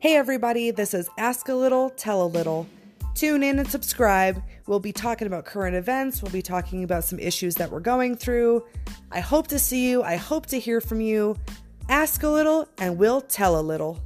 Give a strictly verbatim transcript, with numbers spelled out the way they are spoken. Hey everybody, this is Ask a Little, Tell a Little. Tune in and subscribe. We'll be talking about current events. We'll be talking about some issues that we're going through. I hope to see you. I hope to hear from you. Ask a little and we'll tell a little.